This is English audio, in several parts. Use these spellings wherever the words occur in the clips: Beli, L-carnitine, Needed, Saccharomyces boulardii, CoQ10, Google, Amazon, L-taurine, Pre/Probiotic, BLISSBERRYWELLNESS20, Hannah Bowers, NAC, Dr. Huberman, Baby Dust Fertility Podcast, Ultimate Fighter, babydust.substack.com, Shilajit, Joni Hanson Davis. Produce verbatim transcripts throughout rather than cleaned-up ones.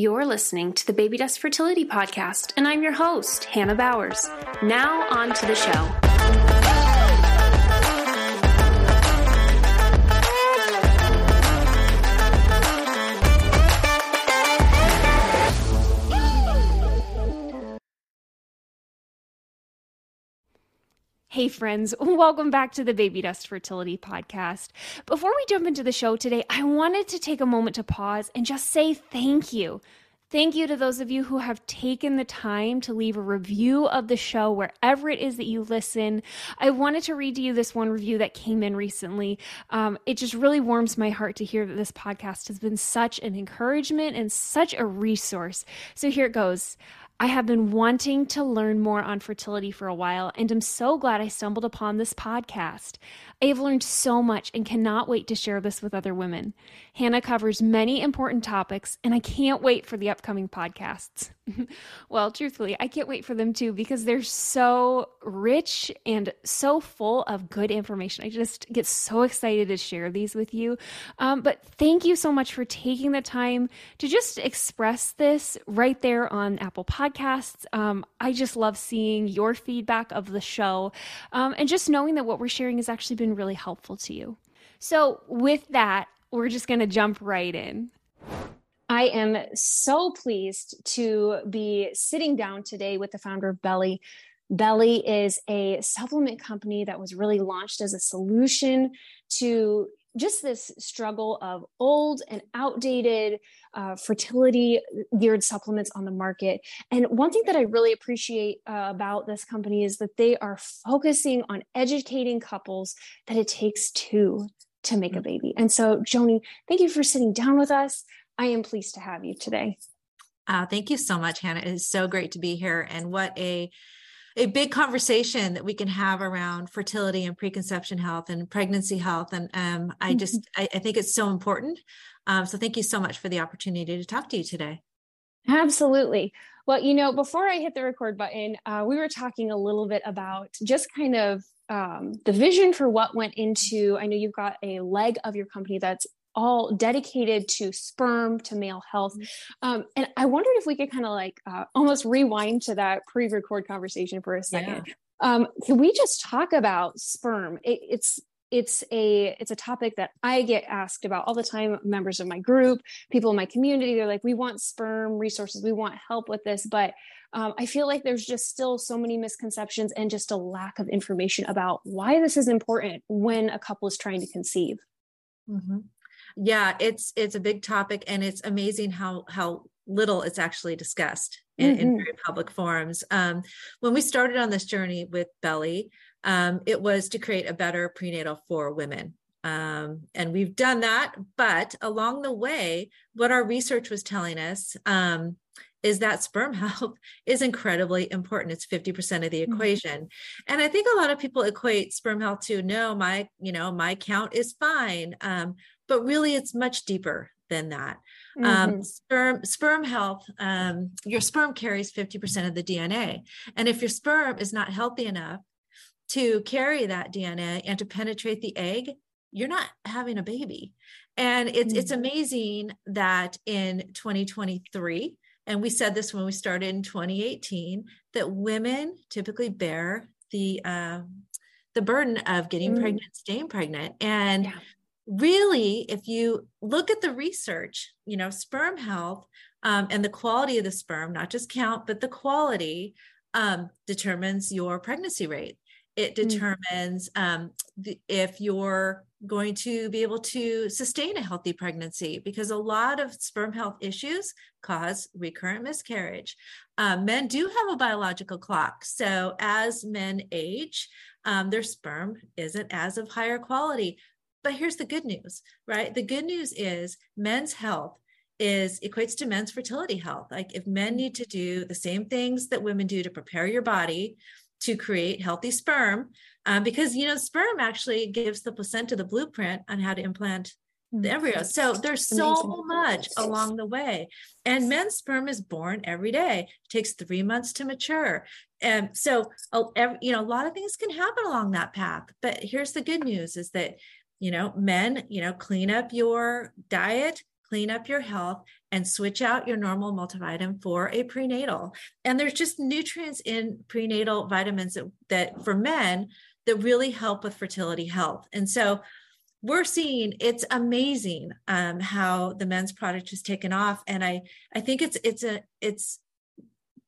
You're listening to the Baby Dust Fertility Podcast, and I'm your host, Hannah Bowers. Now on to the show. Hey friends, welcome back to the Baby Dust Fertility Podcast. Before we jump into the show today, I wanted to take a moment to pause and just say thank you. Thank you to those of you who have taken the time to leave a review of the show wherever it is that you listen. I wanted to read to you this one review that came in recently. Um, it just really warms my heart to hear that this podcast has been such an encouragement and such a resource. So here it goes. I have been wanting to learn more on fertility for a while, and I'm so glad I stumbled upon this podcast. I have learned so much and cannot wait to share this with other women. Hannah covers many important topics, and I can't wait for the upcoming podcasts. Well, truthfully, I can't wait for them too, because they're so rich and so full of good information. I just get so excited to share these with you. Um, but thank you so much for taking the time to just express this right there on Apple Podcasts. Um, I just love seeing your feedback of the show, um, and just knowing that what we're sharing has actually been really helpful to you. So with that, we're just going to jump right in. I am so pleased to be sitting down today with the founder of Beli. Beli is a supplement company that was really launched as a solution to just this struggle of old and outdated uh, fertility geared supplements on the market. And one thing that I really appreciate uh, about this company is that they are focusing on educating couples that it takes two to make a baby. And so, Joni, thank you for sitting down with us. I am pleased to have you today. Uh, thank you so much, Hannah. It is so great to be here. And what a a big conversation that we can have around fertility and preconception health and pregnancy health. And um, I just, I, I think it's so important. Um, so thank you so much for the opportunity to talk to you today. Absolutely. Well, you know, before I hit the record button, uh, we were talking a little bit about just kind of um, the vision for what went into, I know you've got a leg of your company that's all dedicated to sperm, to male health. Um, and I wondered if we could kind of like uh, almost rewind to that pre-record conversation for a second. Yeah. Um, can we just talk about sperm? It, it's, it's a, it's a topic that I get asked about all the time. Members of my group, people in my community, they're like, we want sperm resources. We want help with this. But um, I feel like there's just still so many misconceptions and just a lack of information about why this is important when a couple is trying to conceive. Mm-hmm. Yeah, it's, it's a big topic, and it's amazing how, how little it's actually discussed in, mm-hmm. in very public forums. Um, when we started on this journey with Beli, um, it was to create a better prenatal for women. Um, and we've done that, but along the way, what our research was telling us, um, is that sperm health is incredibly important. It's fifty percent of the equation. Mm-hmm. And I think a lot of people equate sperm health to, no, my, you know, my count is fine. Um, but really it's much deeper than that. Mm-hmm. Um, sperm, sperm health, um, your sperm carries fifty percent of the D N A. And if your sperm is not healthy enough to carry that D N A and to penetrate the egg, you're not having a baby. And it's, mm-hmm. it's amazing that in twenty twenty-three, and we said this when we started in twenty eighteen, that women typically bear the, uh, the burden of getting mm. pregnant, staying pregnant. And yeah. really, if you look at the research, you know, sperm health, um, and the quality of the sperm, not just count, but the quality, um, determines your pregnancy rate. It determines, mm. um, the, if you're going to be able to sustain a healthy pregnancy, because a lot of sperm health issues cause recurrent miscarriage. Um, men do have a biological clock. So as men age, um, their sperm isn't as of higher quality, but here's the good news, right? The good news is men's health is equates to men's fertility health. Like if men need to do the same things that women do to prepare your body to create healthy sperm, um, because, you know, sperm actually gives the placenta the blueprint on how to implant the embryo. So there's so much along the way, and men's sperm is born every day. It takes three months to mature. And so, uh, every, you know, a lot of things can happen along that path, but here's the good news is that, you know, men, you know, clean up your diet, clean up your health, and switch out your normal multivitamin for a prenatal. And there's just nutrients in prenatal vitamins that, that for men that really help with fertility health. And so we're seeing, it's amazing um, how the men's product has taken off. And I, I think it's, it's a, it's,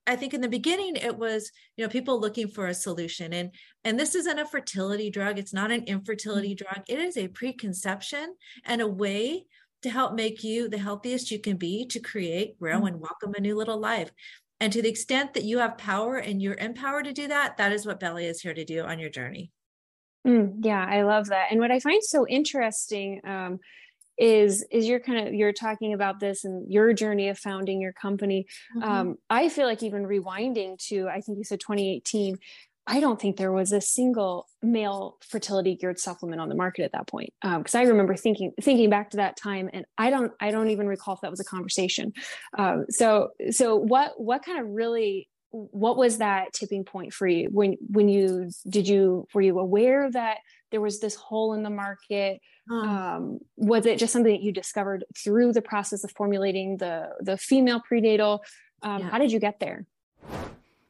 I think in the beginning it was, you know, people looking for a solution, and, and this isn't a fertility drug. It's not an infertility drug. It is a preconception and a way to help make you the healthiest you can be, to create, grow, and welcome a new little life. And to the extent that you have power and you're empowered to do that, that is what Beli is here to do on your journey. Mm, yeah, I love that. And what I find so interesting, um, is, is you're kind of, you're talking about this and your journey of founding your company. Mm-hmm. Um, I feel like even rewinding to, I think you said twenty eighteen, I don't think there was a single male fertility geared supplement on the market at that point. Um, cause I remember thinking, thinking back to that time, and I don't, I don't even recall if that was a conversation. Um, so, so what, what kind of really, what was that tipping point for you when, when you, did you, were you aware that there was this hole in the market? Um, um, was it just something that you discovered through the process of formulating the, the female prenatal? Um, yeah. How did you get there?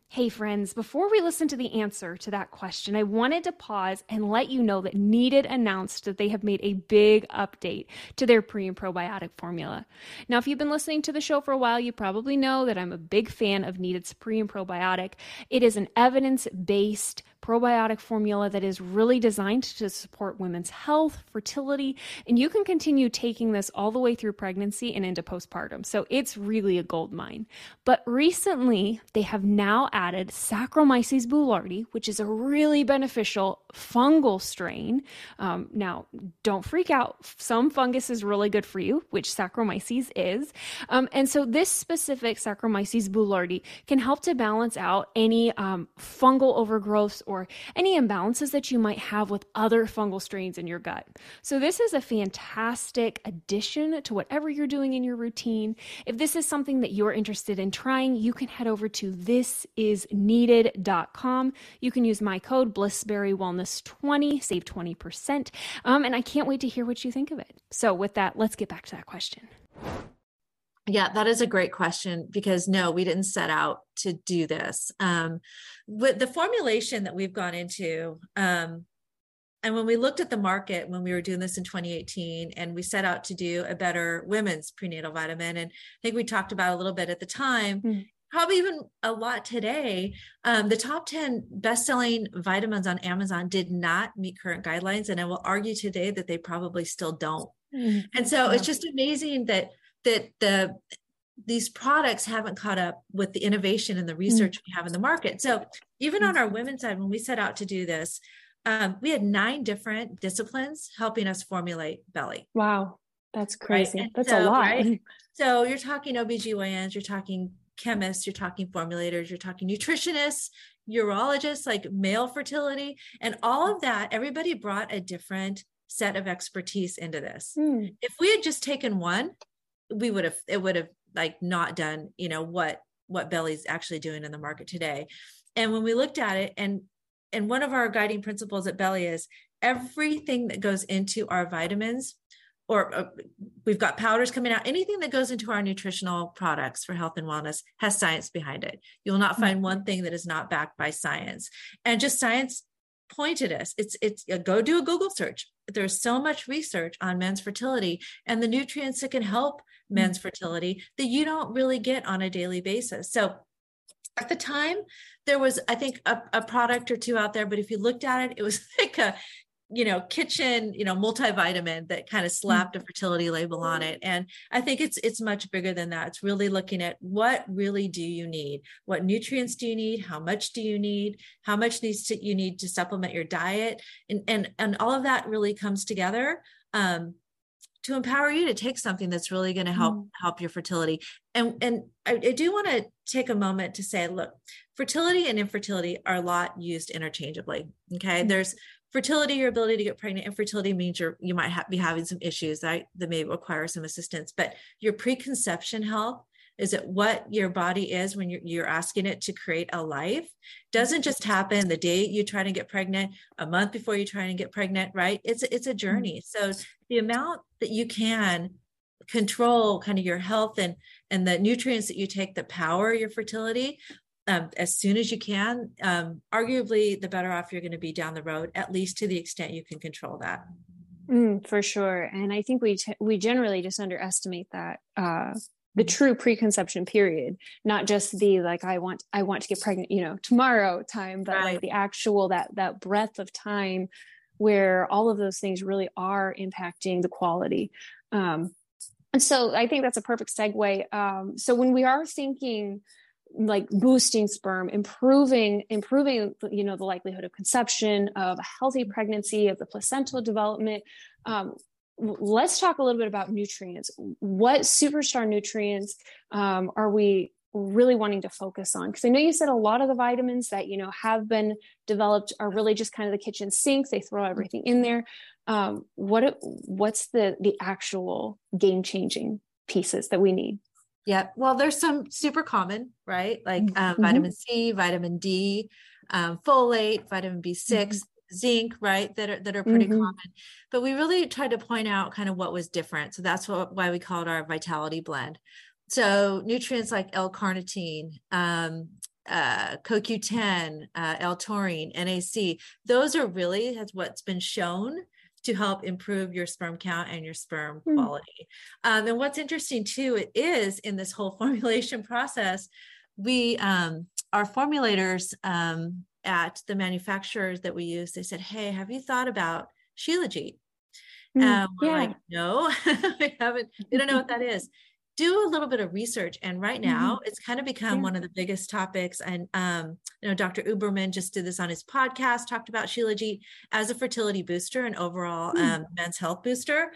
Hey friends, before we listen to the answer to that question, I wanted to pause and let you know that Needed announced that they have made a big update to their pre and probiotic formula. Now, if you've been listening to the show for a while, you probably know that I'm a big fan of Needed's pre and probiotic. It is an evidence-based probiotic formula that is really designed to support women's health, fertility, and you can continue taking this all the way through pregnancy and into postpartum. So it's really a gold mine. But recently, they have now added Saccharomyces boulardii, which is a really beneficial fungal strain. Um, now, don't freak out. Some fungus is really good for you, which Saccharomyces is. Um, and so this specific Saccharomyces boulardii can help to balance out any um, fungal overgrowth or any imbalances that you might have with other fungal strains in your gut. So this is a fantastic addition to whatever you're doing in your routine. If this is something that you're interested in trying, you can head over to this is needed dot com. You can use my code bliss berry wellness twenty, save twenty percent. Um, and I can't wait to hear what you think of it. So with that, let's get back to that question. Yeah, that is a great question, because no, we didn't set out to do this. Um, with the formulation that we've gone into, um, and when we looked at the market, when we were doing this in twenty eighteen, and we set out to do a better women's prenatal vitamin, and I think we talked about a little bit at the time, mm-hmm. probably even a lot today, um, the top ten best-selling vitamins on Amazon did not meet current guidelines. And I will argue today that they probably still don't. Mm-hmm. And so yeah. It's just amazing that that the these products haven't caught up with the innovation and the research mm-hmm. we have in the market. So even mm-hmm. on our women's side, when we set out to do this, um, we had nine different disciplines helping us formulate Beli. Wow. That's crazy. Right? That's so, a lot. Right? So you're talking O B G Y Ns, you're talking chemists, you're talking formulators, you're talking nutritionists, urologists, like male fertility, and all of that. Everybody brought a different set of expertise into this. Mm. If we had just taken one, we would have, it would have like not done, you know, what, what Beli's actually doing in the market today. And when we looked at it, and, and one of our guiding principles at Beli is everything that goes into our vitamins, or uh, we've got powders coming out, anything that goes into our nutritional products for health and wellness has science behind it. You will not find mm-hmm. one thing that is not backed by science. And just science pointed us. It's, it's a, go do a Google search. There's so much research on men's fertility and the nutrients that can help men's fertility that you don't really get on a daily basis. So at the time there was, I think a, a product or two out there, but if you looked at it, it was like a, you know, kitchen, you know, multivitamin that kind of slapped a fertility label on it. And I think it's, it's much bigger than that. It's really looking at what really do you need? What nutrients do you need? How much do you need? How much needs to, you need to supplement your diet? And, and, and all of that really comes together, um, to empower you to take something that's really going to help, mm. help your fertility. And, and I, I do want to take a moment to say, look, fertility and infertility are a lot used interchangeably. Okay. Mm. There's fertility, your ability to get pregnant. Infertility means you're, you might ha- be having some issues that, that may require some assistance, but your preconception health is that what your body is when you're, you're asking it to create a life doesn't just happen the day you try to get pregnant, a month before you try to get pregnant, right? It's, it's a journey. So the amount that you can control kind of your health and, and the nutrients that you take that power your fertility um, as soon as you can, um, arguably the better off you're going to be down the road, at least to the extent you can control that. Mm, for sure. And I think we, t- we generally just underestimate that, uh, the true preconception period, not just the, like, I want, I want to get pregnant, you know, tomorrow time, but right. like the actual, that, that breadth of time where all of those things really are impacting the quality. Um, and so I think that's a perfect segue. Um, so when we are thinking like boosting sperm, improving, improving, you know, the likelihood of conception, of a healthy pregnancy, of the placental development, um, let's talk a little bit about nutrients. What superstar nutrients um, are we really wanting to focus on? Because I know you said a lot of the vitamins that, you know, have been developed are really just kind of the kitchen sink. They throw everything in there. Um, what what's the the actual game-changing pieces that we need? Yeah, well, there's some super common, right? Like um, mm-hmm. vitamin C, vitamin D, um, folate, vitamin B six. Mm-hmm. Zinc, right? That are, that are pretty mm-hmm. common, but we really tried to point out kind of what was different. So that's what, why we call it our vitality blend. So nutrients like L-carnitine, um, uh, C O Q ten, uh, L-taurine, N A C, those are really has what's been shown to help improve your sperm count and your sperm mm. quality. Um, and what's interesting too, it is in this whole formulation process, we, um, our formulators, um, at the manufacturers that we use, they said, "Hey, have you thought about Shilajit?" Mm, um, yeah. We're like, no, we haven't. We don't know what that is. Do a little bit of research. And right now mm-hmm. it's kind of become yeah. one of the biggest topics. And, um, you know, Doctor Huberman just did this on his podcast, talked about Shilajit as a fertility booster and overall mm. um, men's health booster.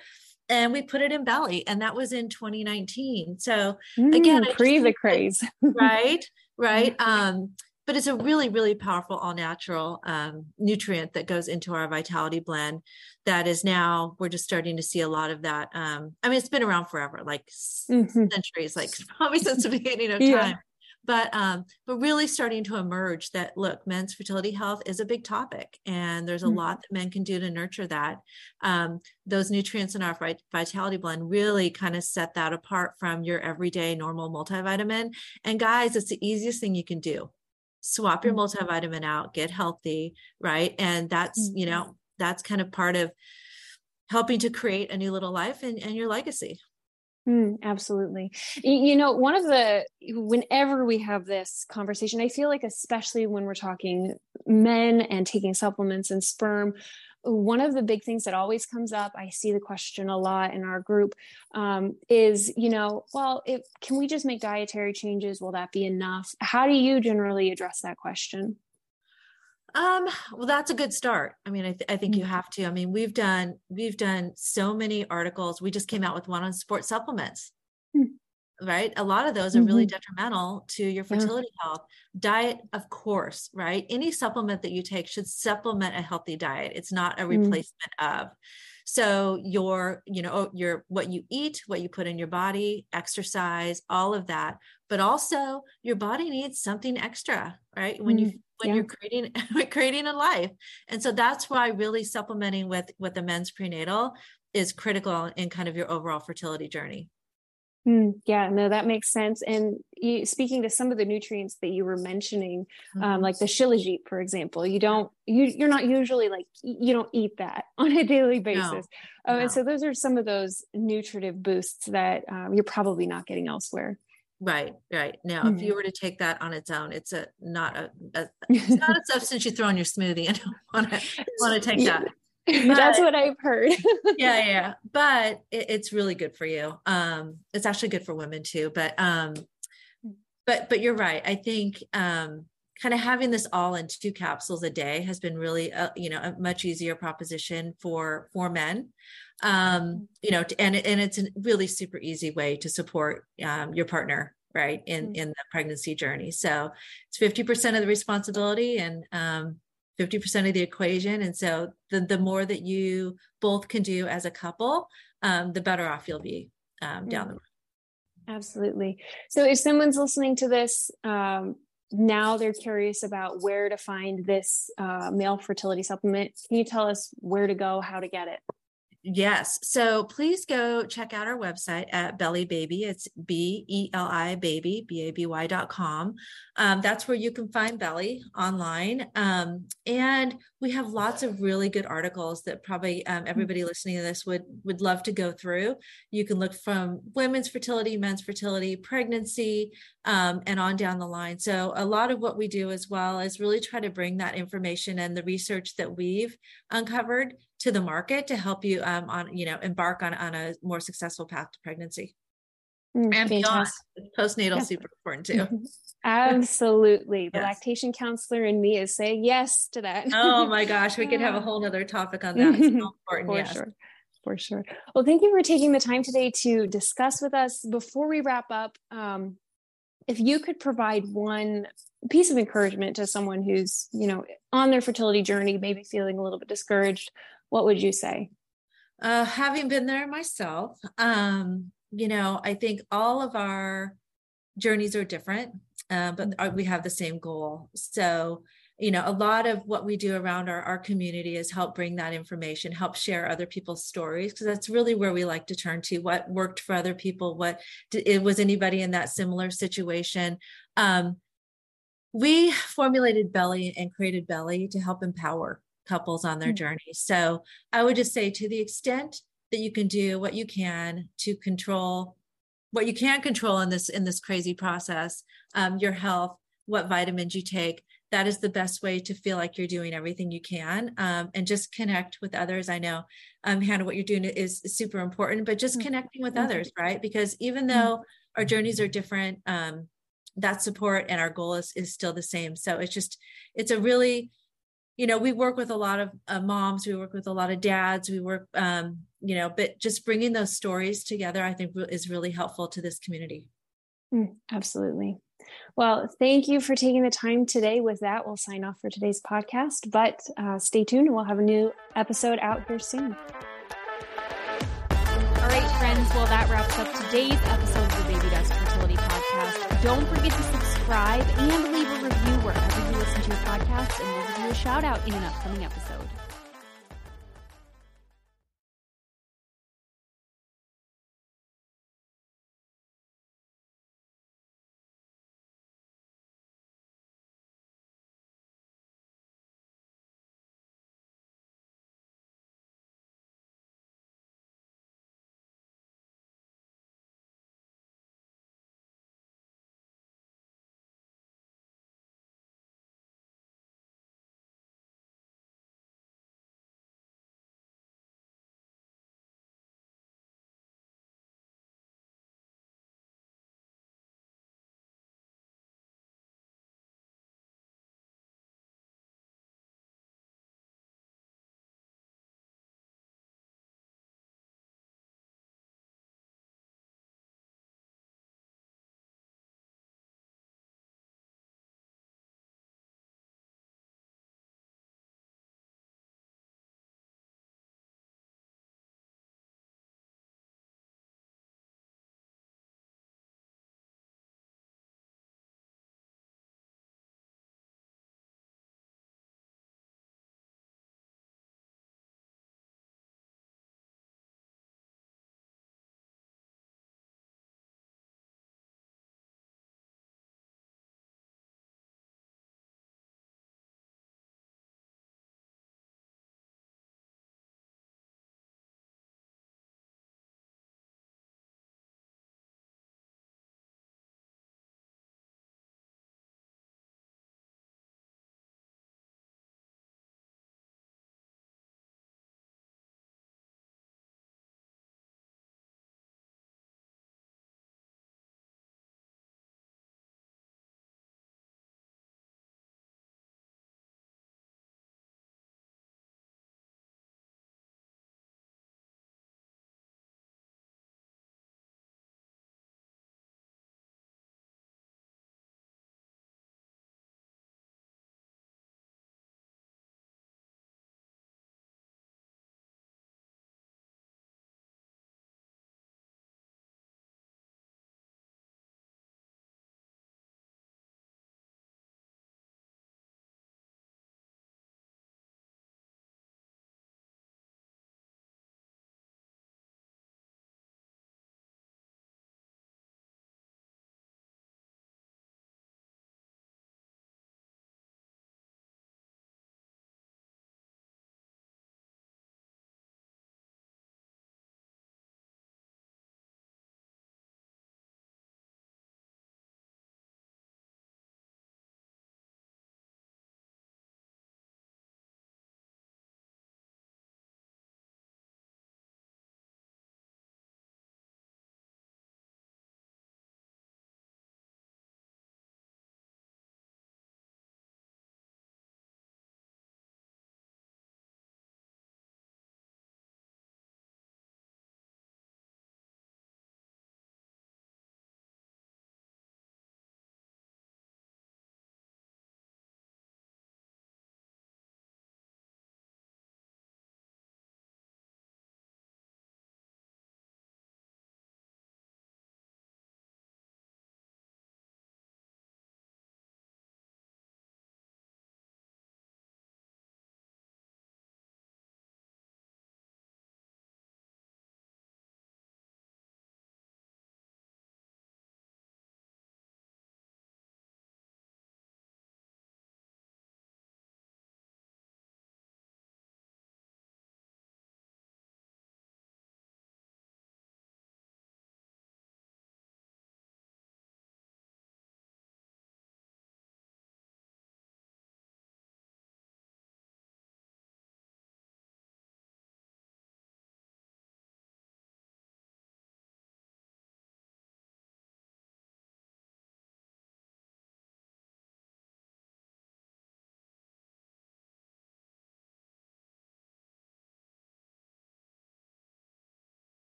And we put it in Beli, and that was in twenty nineteen. So mm, again, pre the craze, right? Right. Um, But it's a really, really powerful, all natural um, nutrient that goes into our vitality blend that is now, we're just starting to see a lot of that. Um, I mean, it's been around forever, like mm-hmm. centuries, like probably since the beginning of time, yeah. but, um, but really starting to emerge that, look, men's fertility health is a big topic, and there's a mm-hmm. lot that men can do to nurture that. Um, those nutrients in our vitality blend really kind of set that apart from your everyday normal multivitamin. And guys, it's the easiest thing you can do. Swap your multivitamin out, get healthy, right? And that's, you know, that's kind of part of helping to create a new little life and, and your legacy. Mm, absolutely. You know, one of the, whenever we have this conversation, I feel like, especially when we're talking men and taking supplements and sperm, one of the big things that always comes up, I see the question a lot in our group, um, is, you know, well, if, can we just make dietary changes? Will that be enough? How do you generally address that question? Um, well, that's a good start. I mean, I, th- I think you have to, I mean, we've done, we've done so many articles. We just came out with one on sports supplements, mm-hmm. right? A lot of those are really mm-hmm. detrimental to your fertility yeah. health. Diet, of course, right? Any supplement that you take should supplement a healthy diet. It's not a replacement mm-hmm. of. So your, you know, your, what you eat, what you put in your body, exercise, all of that, but also your body needs something extra, right? When mm-hmm. you when yeah. you're creating, creating a life. And so that's why really supplementing with, with the men's prenatal is critical in kind of your overall fertility journey. Mm, yeah, no, that makes sense. And you, speaking to some of the nutrients that you were mentioning, mm-hmm. um, like the Shilajit, for example, you don't, you, you're not usually like, you don't eat that on a daily basis. No, um, no. And so those are some of those nutritive boosts that um, you're probably not getting elsewhere. Right, right. Now, mm-hmm. if you were to take that on its own, it's a not a, a it's not a substance you throw in your smoothie. I don't want to want to take that. But, that's what I've heard. yeah, yeah. But it, it's really good for you. Um, it's actually good for women too. But um, but but you're right. I think um, kind of having this all in two capsules a day has been really a, you know a much easier proposition for for men. Um, you know, and, and it's a really super easy way to support, um, your partner, right. In, in the pregnancy journey. So it's fifty percent of the responsibility and, um, fifty percent of the equation. And so the, the more that you both can do as a couple, um, the better off you'll be, um, down the road. Absolutely. So if someone's listening to this, um, now they're curious about where to find this, uh, male fertility supplement, can you tell us where to go, how to get it? Yes. So please go check out our website at Beli Baby. It's B E L I baby, B A B Y dot com. Um, that's where you can find Beli online. Um, and we have lots of really good articles that probably um, everybody listening to this would, would love to go through. You can look from women's fertility, men's fertility, pregnancy, um, and on down the line. So a lot of what we do as well is really try to bring that information and the research that we've uncovered to the market to help you um, on, you know, embark on, on a more successful path to pregnancy. Mm, and beyond. Postnatal, yeah. Super important too. Absolutely. The yes. lactation counselor in me is saying yes to that. Oh my gosh. We could have a whole nother topic on that. It's so important. For yes. sure. For sure. Well, thank you for taking the time today to discuss with us. Before we wrap up, um, if you could provide one piece of encouragement to someone who's, you know, on their fertility journey, maybe feeling a little bit discouraged, what would you say? Uh, having been there myself, um, you know, I think all of our journeys are different, uh, but we have the same goal. So, you know, a lot of what we do around our, our community is help bring that information, help share other people's stories, because that's really where we like to turn to what worked for other people. What did, was anybody in that similar situation? Um, we formulated Beli and created Beli to help empower couples on their mm-hmm. journey. So I would just say, to the extent that you can do what you can to control what you can control in this, in this crazy process, um, your health, what vitamins you take, that is the best way to feel like you're doing everything you can. Um, and just connect with others. I know, um, Hannah, what you're doing is super important, but just mm-hmm. connecting with mm-hmm. others, right? Because even though mm-hmm. our journeys are different, um, that support and our goal is, is still the same. So it's just, it's a really, you know, we work with a lot of uh, moms, we work with a lot of dads, we work, um, you know, but just bringing those stories together, I think re- is really helpful to this community. Mm, absolutely. Well, thank you for taking the time today. With that, we'll sign off for today's podcast, but uh, stay tuned. We'll have a new episode out here soon. All right, friends. Well, that wraps up today's episode of the Baby Dust Fertility Podcast. Don't forget to subscribe and leave a review wherever you listen to your podcasts, and we'll give you a shout out in an upcoming episode.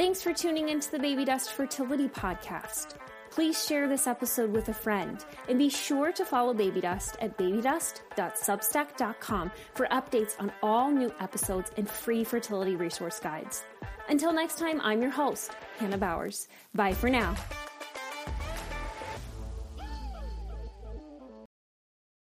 Thanks for tuning into the Baby Dust Fertility Podcast. Please share this episode with a friend and be sure to follow Baby Dust at baby dust dot substack dot com for updates on all new episodes and free fertility resource guides. Until next time, I'm your host, Hannah Bowers. Bye for now.